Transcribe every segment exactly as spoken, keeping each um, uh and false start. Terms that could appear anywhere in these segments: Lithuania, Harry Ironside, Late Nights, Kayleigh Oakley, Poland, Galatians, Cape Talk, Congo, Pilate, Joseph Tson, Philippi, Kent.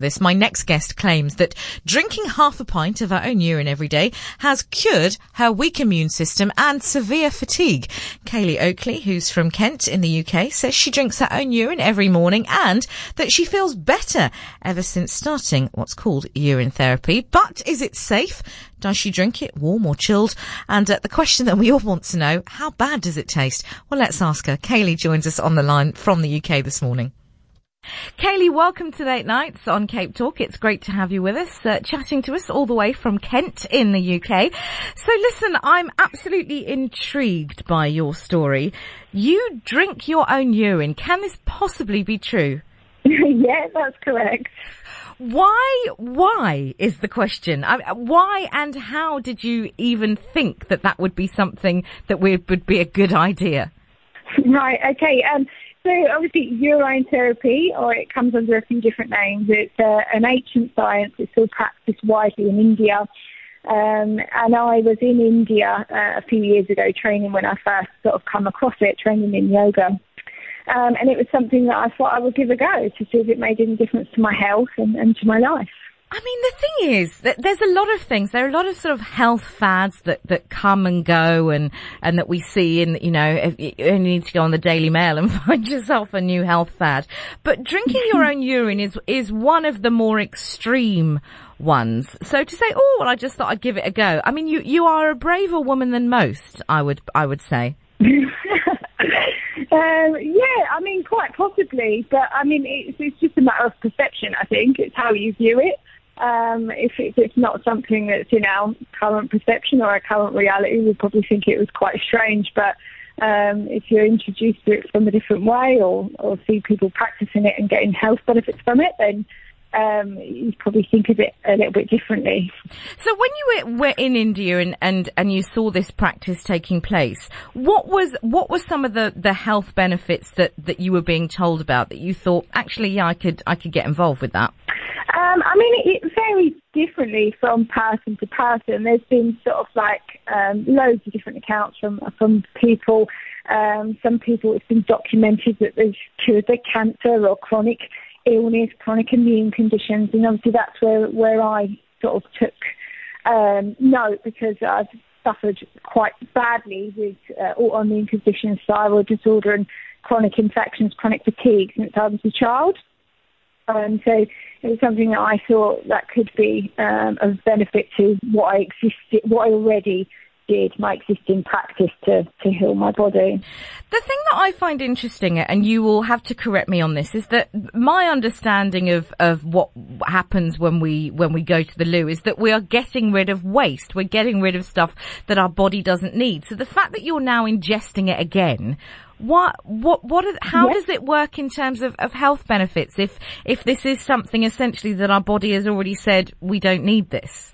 This, my next guest claims that drinking half a pint of her own urine every day has cured her weak immune system and severe fatigue. Kayleigh Oakley, who's from Kent in the U K, says she drinks her own urine every morning and that she feels better ever since starting what's called urine therapy. But is it safe? Does she drink it warm or chilled? And uh, the question that we all want to know, how bad does it taste? Well, let's ask her. Kayleigh joins us on the line from the U K this morning. Kayleigh, welcome to Late Nights on Cape Talk. It's great to have you with us, uh, chatting to us all the way from Kent in the U K. So listen, I'm absolutely intrigued by your story. You drink your own urine. Can this possibly be true? Yeah, that's correct. Why, why is the question? I, why and how did you even think that that would be something that would be a good idea? Right, okay, um... So obviously urine therapy, or it comes under a few different names, it's uh, an ancient science. It's still practiced widely in India. Um, and I was in India uh, a few years ago training when I first sort of come across it, training in yoga. Um, and it was something that I thought I would give a go to see if it made any difference to my health and, and to my life. I mean, the thing is that there's a lot of things. There are a lot of sort of health fads that, that come and go and, and that we see in, you know, if you need to go on the Daily Mail and find yourself a new health fad. But drinking your own urine is, is one of the more extreme ones. So to say, oh, well, I just thought I'd give it a go. I mean, you, you are a braver woman than most, I would, I would say. Um, yeah, I mean, quite possibly. But I mean, it's, it's just a matter of perception, I think. It's how you view it. Um, if, if it's not something that's in our current perception or our current reality, we probably think it was quite strange. But um, if you're introduced to it from a different way, or, or see people practicing it and getting health benefits from it, then um, you probably think of it a little bit differently. So when you were, were in India and, and, and you saw this practice taking place, what was what were some of the, the health benefits that, that you were being told about that you thought, actually, yeah, I could I could get involved with that? Um, I mean, it, it varies differently from person to person. There's been sort of like um, loads of different accounts from from people. Um, some people, it's been documented that they've cured their cancer or chronic illness, chronic immune conditions, and obviously that's where, where I sort of took um, note, because I've suffered quite badly with uh, autoimmune conditions, thyroid disorder, and chronic infections, chronic fatigue since I was a child. Um, so it was something that I thought that could be um, of benefit to what I existed, what I already did, my existing practice to, to heal my body. The thing that I find interesting, and you will have to correct me on this, is that my understanding of, of what happens when we when we go to the loo is that we are getting rid of waste. We're getting rid of stuff that our body doesn't need. So the fact that you're now ingesting it again, What, what, what, are, how yes. does it work in terms of, of health benefits if, if this is something essentially that our body has already said, we don't need this?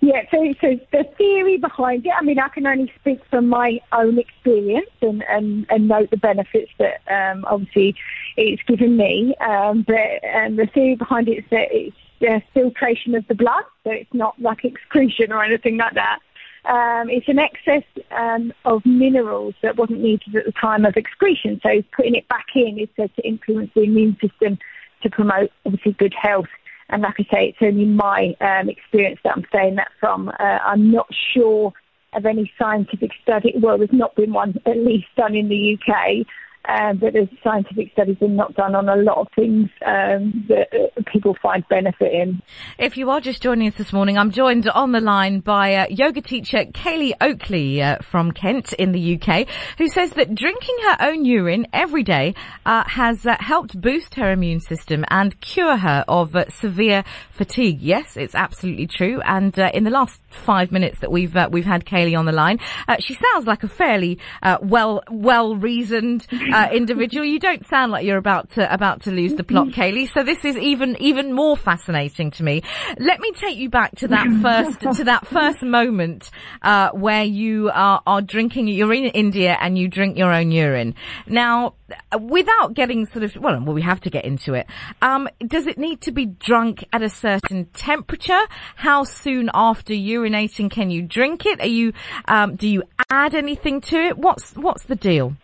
Yeah, so, so the theory behind it, I mean, I can only speak from my own experience and, and, and note the benefits that, um, obviously it's given me. Um, but, and the theory behind it is that it's the filtration of the blood, so it's not like excretion or anything like that. Um, it's an excess um, of minerals that wasn't needed at the time of excretion. So putting it back in is said to influence the immune system to promote, obviously, good health. And like I say, it's only my um, experience that I'm saying that from. Uh, I'm not sure of any scientific study. Well, there's not been one, at least, done in the U K. Uh, but there's scientific studies been not done on a lot of things um, that uh, people find benefit in. If you are just joining us this morning, I'm joined on the line by uh, yoga teacher Kayleigh Oakley uh, from Kent in the U K, who says that drinking her own urine every day uh, has uh, helped boost her immune system and cure her of uh, severe fatigue. Yes, it's absolutely true. And uh, in the last five minutes that we've uh, we've had Kayleigh on the line, uh, she sounds like a fairly uh, well well reasoned. Uh, Uh, individual. You don't sound like you're about to about to lose the plot, Kayleigh. So this is even even more fascinating to me. Let me take you back to that first to that first moment uh, where you are are drinking. You're in India and you drink your own urine. Now, without getting sort of well, well, we have to get into it. Um, does it need to be drunk at a certain temperature? How soon after urinating can you drink it? Are you um, do you add anything to it? What's what's the deal?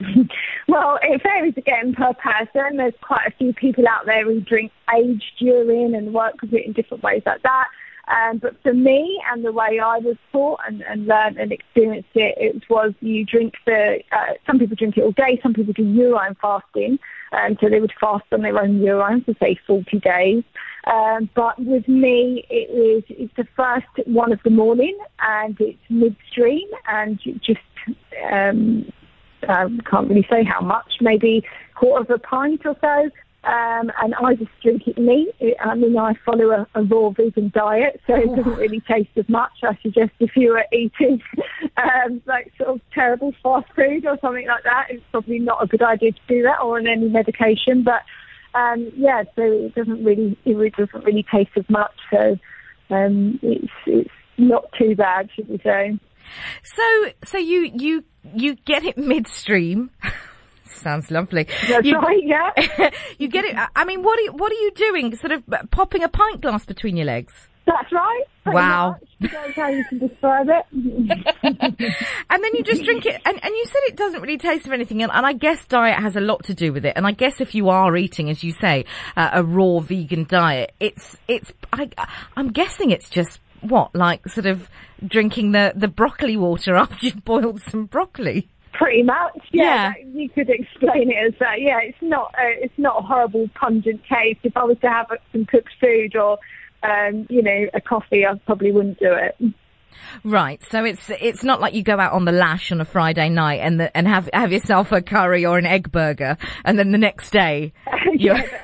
Well, it varies again per person. There's quite a few people out there who drink aged urine and work with it in different ways like that. Um, but for me and the way I was taught and, and learned and experienced it, it was you drink the, uh, some people drink it all day, some people do urine fasting. Um, so they would fast on their own urine for, say, forty days. Um, but with me, it is it's the first one of the morning and it's midstream and you just, um, I can't really say how much, maybe a quarter of a pint or so. Um, and I just drink it neat. I mean, I follow a, a raw vegan diet, so it doesn't really taste as much. I suggest if you are eating um, like sort of terrible fast food or something like that, it's probably not a good idea to do that, or on any medication. But um, yeah, so it doesn't really, it doesn't really taste as much. So um, it's it's not too bad, should we say? So so you you you get it midstream. Sounds lovely. That's you, right, yeah. You get it. I mean, what are you, what are you doing? Sort of popping a pint glass between your legs? That's right. Wow. That's how you can describe it. And then you just drink it. And, and you said it doesn't really taste of anything. And, and I guess diet has a lot to do with it. And I guess if you are eating, as you say, uh, a raw vegan diet, it's, it's, I, I'm guessing it's just what, like sort of drinking the, the broccoli water after you've boiled some broccoli. Pretty much, yeah, yeah. That, you could explain it as that. Yeah, it's not a, it's not a horrible pungent taste. If I was to have some cooked food or, um, you know, a coffee, I probably wouldn't do it. Right, so it's it's not like you go out on the lash on a Friday night and the, and have have yourself a curry or an egg burger, and then the next day you're... Yeah,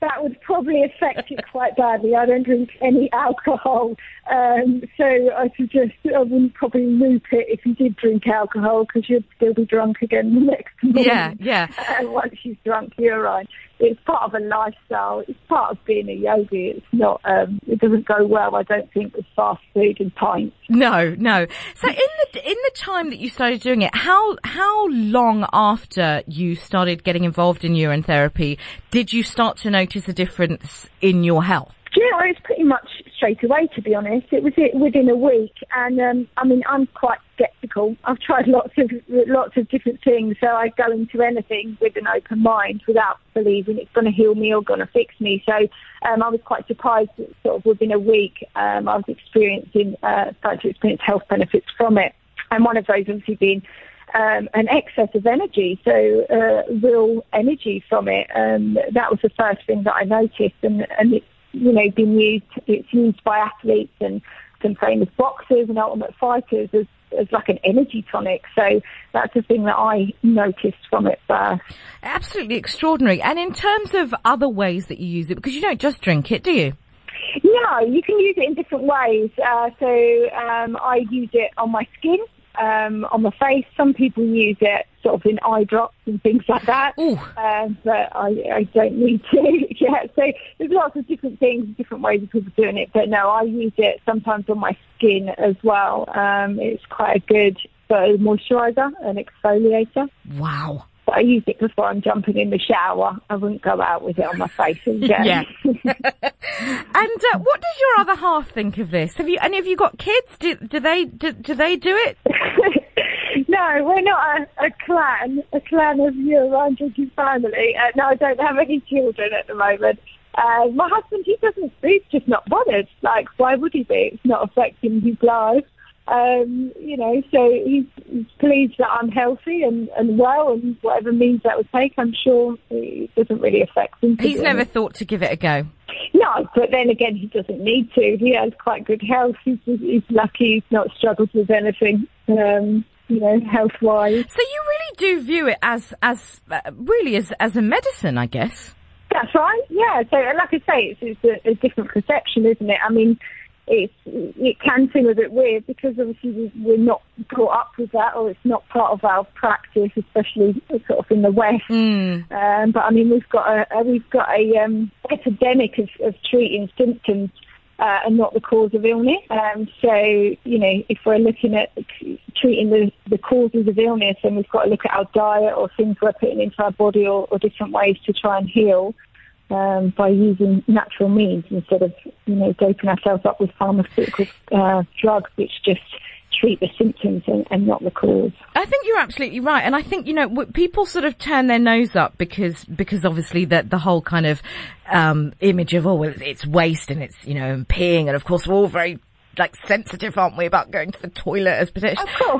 that would probably affect it quite badly. I don't drink any alcohol, um, so I suggest I wouldn't probably loop it if you did drink alcohol, because you'd still be drunk again the next morning. Yeah, yeah. And once you've drunk urine, it's part of a lifestyle. It's part of being a yogi. It's not. Um, it doesn't go well, I don't think, with fast food and pints. No, no. So in the in the time that you started doing it, how how long after you started getting involved in urine therapy did you start to notice is a difference in your health? Do you know, it's pretty much straight away, to be honest. It was it within a week, and um, I mean, I'm quite sceptical. I've tried lots of lots of different things, so I go into anything with an open mind, without believing it's going to heal me or going to fix me. So um, I was quite surprised that sort of within a week, um, I was experiencing uh, starting to experience health benefits from it, and one of those obviously being Um, an excess of energy, so uh, real energy from it. Um, that was the first thing that I noticed, and, and it's, you know, been used, it's used by athletes and some famous boxers and ultimate fighters as, as like an energy tonic. So that's the thing that I noticed from it first. Absolutely extraordinary. And in terms of other ways that you use it, because you don't just drink it, do you? No, you can use it in different ways. Uh, so um, I use it on my skin. Um, on the face, some people use it sort of in eye drops and things like that, um, but I, I don't need to. Yeah, so there's lots of different things, different ways of people doing it. But no, I use it sometimes on my skin as well. Um, it's quite a good sort of moisturiser and exfoliator. Wow. But I use it before I'm jumping in the shower. I wouldn't go out with it on my face. Yeah. And uh, what does your other half think of this? Have you, and have you got kids? Do, do they do, do they do it? No, we're not a, a clan, a clan of urine drinking family. Uh, no, I don't have any children at the moment. Uh, my husband, he doesn't. He's just not bothered. Like, why would he be? It's not affecting his life. Um, you know, so he's, he's pleased that I'm healthy and, and well, and whatever means that would take, I'm sure it doesn't really affect him. He's never thought to give it a go. No, but then again, he doesn't need to. He has quite good health. He's, he's lucky. He's not struggled with anything, um, you know, health-wise. So you really do view it as, as uh, really as, as a medicine, I guess. That's right, yeah. So like I say, it's, it's a, a different perception, isn't it? I mean... It's, it can seem a bit weird because obviously we're not brought up with that, or it's not part of our practice, especially sort of in the West. Mm. Um, but I mean, we've got a we've got a um, epidemic of, of treating symptoms uh, and not the cause of illness. Um, so you know, if we're looking at treating the, the causes of illness, then we've got to look at our diet or things we're putting into our body, or, or different ways to try and heal. Um, by using natural means instead of, you know, doping ourselves up with pharmaceutical uh, drugs, which just treat the symptoms and, and not the cause. I think you're absolutely right. And I think, you know, people sort of turn their nose up because, because obviously that the whole kind of, um, image of, oh, well, it's waste and it's, you know, and peeing. And of course, we're all very, like, sensitive, aren't we, about going to the toilet, as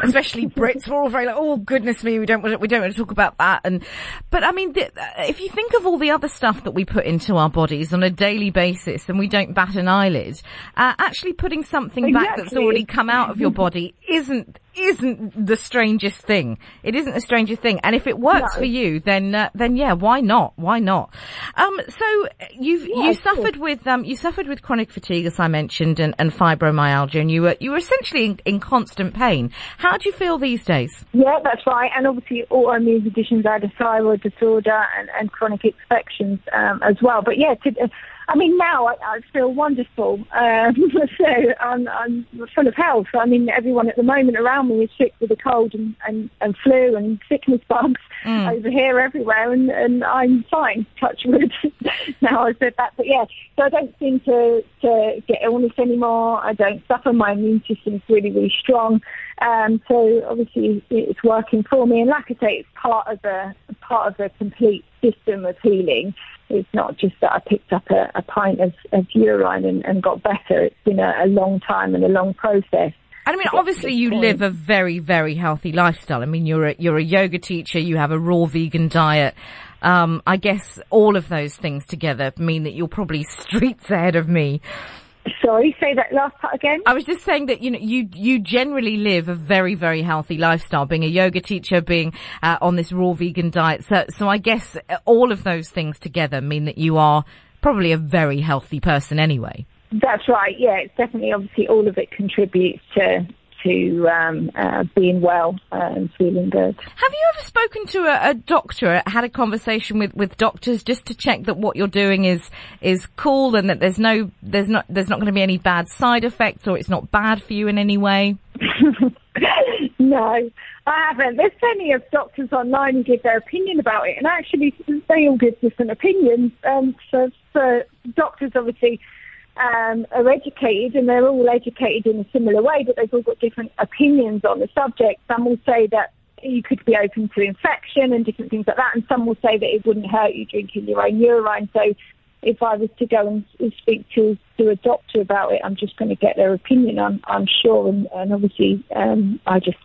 especially Brits. We're all very like, oh goodness me, we don't we don't want to talk about that. And but I mean, the, if you think of all the other stuff that we put into our bodies on a daily basis, and we don't bat an eyelid, uh, actually putting something exactly. back that's already come out of your body isn't isn't the strangest thing. It isn't the strangest thing. And if it works no. for you, then uh, then yeah, why not? Why not? Um, so you've yeah, you suffered cool. with um you suffered with chronic fatigue, as I mentioned, and, and fibromyalgia. And you were you were essentially in, in constant pain. How do you feel these days? Yeah, that's right. And obviously autoimmune conditions. I had a thyroid disorder and, and chronic infections um, as well. But yeah, to, uh, I mean now I, I feel wonderful. Um, so I'm, I'm full of health. I mean, everyone at the moment around me is sick with a cold and, and, and flu and sickness bugs mm. over here everywhere, and, and I'm fine. Touch wood. Now I said that, but yeah. So I don't seem to, to get illness anymore. I don't suffer. My immune system is really, really strong. Um, so obviously it's working for me. And like I say, it's part of a part of a complete system of healing. It's not just that I picked up a, a pint of, of urine and, and got better. It's been a, a long time and a long process. And I mean, obviously, you live a very, very healthy lifestyle. I mean, you're a, you're a yoga teacher. You have a raw vegan diet. Um, I guess all of those things together mean that you're probably streets ahead of me. Sorry, say that last part again. I was just saying that, you know, you you generally live a very, very healthy lifestyle, being a yoga teacher, being uh, on this raw vegan diet. So, so I guess all of those things together mean that you are probably a very healthy person anyway. That's right. Yeah, it's definitely, obviously, all of it contributes to to um, uh, being well uh, and feeling good. Have you ever spoken to a, a doctor, had a conversation with, with doctors just to check that what you're doing is is cool and that there's no there's not there's not going to be any bad side effects or it's not bad for you in any way? No, I haven't. There's plenty of doctors online who give their opinion about it, and actually they all give different opinions. Um, so, so doctors obviously. Um, are educated, and they're all educated in a similar way, but they've all got different opinions on the subject. Some will say that you could be open to infection and different things like that, and some will say that it wouldn't hurt you drinking your own urine. So if I was to go and speak to, to a doctor about it, I'm just going to get their opinion, I'm, I'm sure, and, and obviously um, I just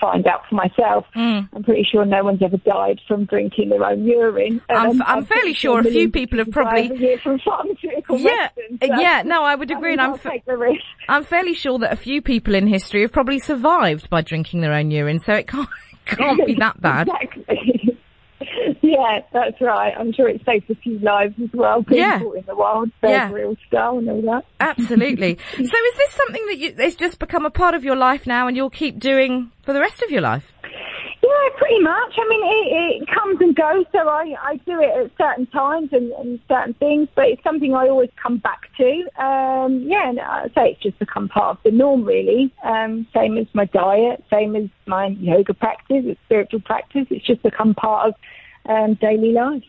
find out for myself. Mm. I'm pretty sure no one's ever died from drinking their own urine. I'm, I'm, I'm fairly sure a few people have probably... From pharmaceutical yeah, medicine, so yeah, no, I would agree. I mean, and I'm, fa- take the risk. I'm fairly sure that a few people in history have probably survived by drinking their own urine, so it can't, can't be that bad. Exactly. Yeah, that's right. I'm sure it saved a few lives as well. People yeah. in the wild, yeah. real style and all that. Absolutely. So is this something that you, it's just become a part of your life now and you'll keep doing for the rest of your life? Yeah, pretty much. I mean, it, it comes and goes, so I, I do it at certain times and, and certain things, but it's something I always come back to. Um, yeah, and I'd say it's just become part of the norm, really. Um, same as my diet, same as my yoga practice, it's spiritual practice. It's just become part of um, daily life.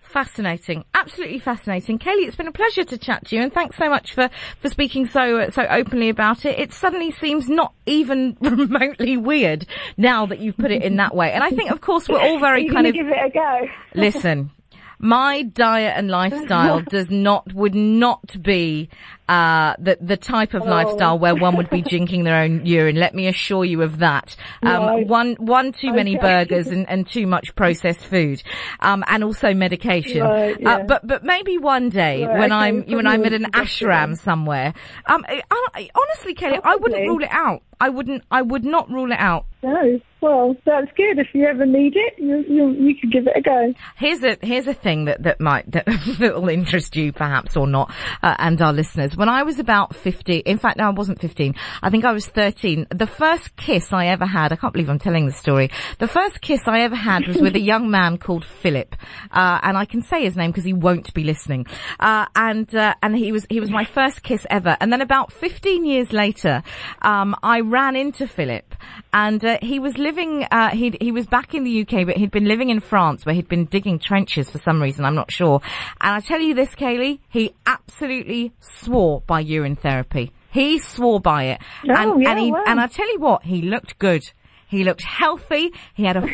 Fascinating. Absolutely fascinating. Kayleigh, it's been a pleasure to chat to you, and thanks so much for, for speaking so uh, so openly about it. It suddenly seems not even remotely weird now that you've put it in that way. And I think, of course, we're all very kind of... give it a go. Listen, my diet and lifestyle does not, would not be uh the, the type of oh. lifestyle where one would be drinking their own urine. Let me assure you of that. Um no. one one too okay. many burgers and, and too much processed food. Um and also medication. Right, yeah. uh, but but maybe one day right, when okay. I'm when I'm at an ashram somewhere. Um I, I, honestly, Kayleigh, I wouldn't rule it out. I wouldn't I would not rule it out. No. Well, that's good. If you ever need it, you you, you can give it a go. Here's a here's a thing that, that might that will interest you perhaps or not, uh, and our listeners. When I was about fifteen, in fact, no, I wasn't fifteen. I think I was thirteen. The first kiss I ever had, I can't believe I'm telling this story. The first kiss I ever had was with a young man called Philip, uh, and I can say his name because he won't be listening. Uh, and uh, and he was he was my first kiss ever. And then about fifteen years later, um, I ran into Philip, and uh, he was living Living, uh, he he was back in the U K, but he'd been living in France, where he'd been digging trenches for some reason. I'm not sure. And I tell you this, Kayleigh, he absolutely swore by urine therapy. He swore by it. Oh, and yeah, and, he, well. and I tell you what, he looked good. He looked healthy. He had a,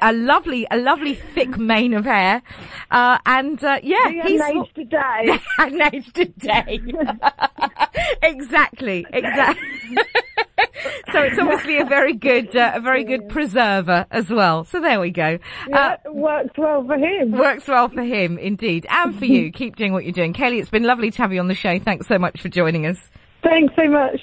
a lovely, a lovely thick mane of hair. Uh, and, uh, yeah. He he's an age today. An age today. Exactly. Exactly. So it's obviously a very good, uh, a very good preserver as well. So there we go. Uh, yeah, works well for him. Works well for him, indeed. And for you. Keep doing what you're doing. Kayleigh, it's been lovely to have you on the show. Thanks so much for joining us. Thanks so much.